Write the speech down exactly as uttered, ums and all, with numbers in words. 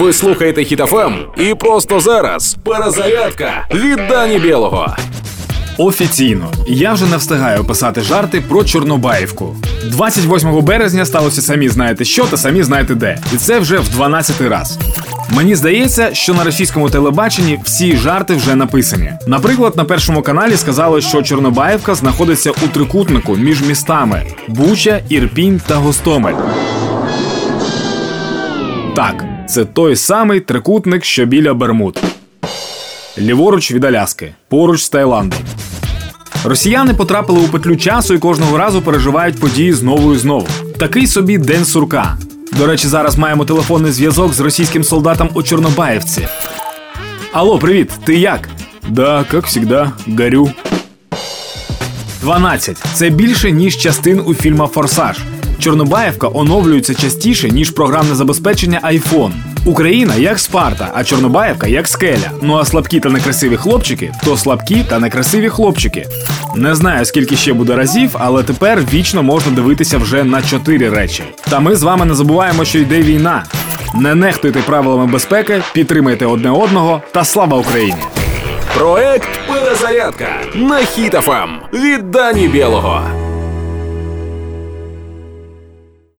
Ви слухаєте Хіт ФМ. І просто зараз перезарядка від Дані Бєлого. Офіційно. Я вже не встигаю писати жарти про Чорнобаївку. двадцять восьмого березня сталося самі знаєте що та самі знаєте де. І це вже в дванадцятий раз. Мені здається, що на російському телебаченні всі жарти вже написані. Наприклад, на Першому каналі сказали, що Чорнобаївка знаходиться у трикутнику між містами Буча, Ірпінь та Гостомель. Так, це той самий трикутник, що біля Бермуд. Ліворуч від Аляски, поруч з Таїландом. Росіяни потрапили у петлю часу і кожного разу переживають події знову і знову. Такий собі день сурка. До речі, зараз маємо телефонний зв'язок з російським солдатом у Чорнобаївці. Алло, привіт, ти як? Да, як завжди, горю. дванадцять. Це більше, ніж частин у фільма «Форсаж». Чорнобаївка оновлюється частіше, ніж програмне забезпечення iPhone. Україна як Спарта, а Чорнобаївка як скеля. Ну а слабкі та некрасиві хлопчики – то слабкі та некрасиві хлопчики. Не знаю, скільки ще буде разів, але тепер вічно можна дивитися вже на чотири речі. Та ми з вами не забуваємо, що йде війна. Не нехтуйте правилами безпеки, підтримайте одне одного та слава Україні! Проект «Перезарядка» на Хіт ФМ від Дані Бєлого.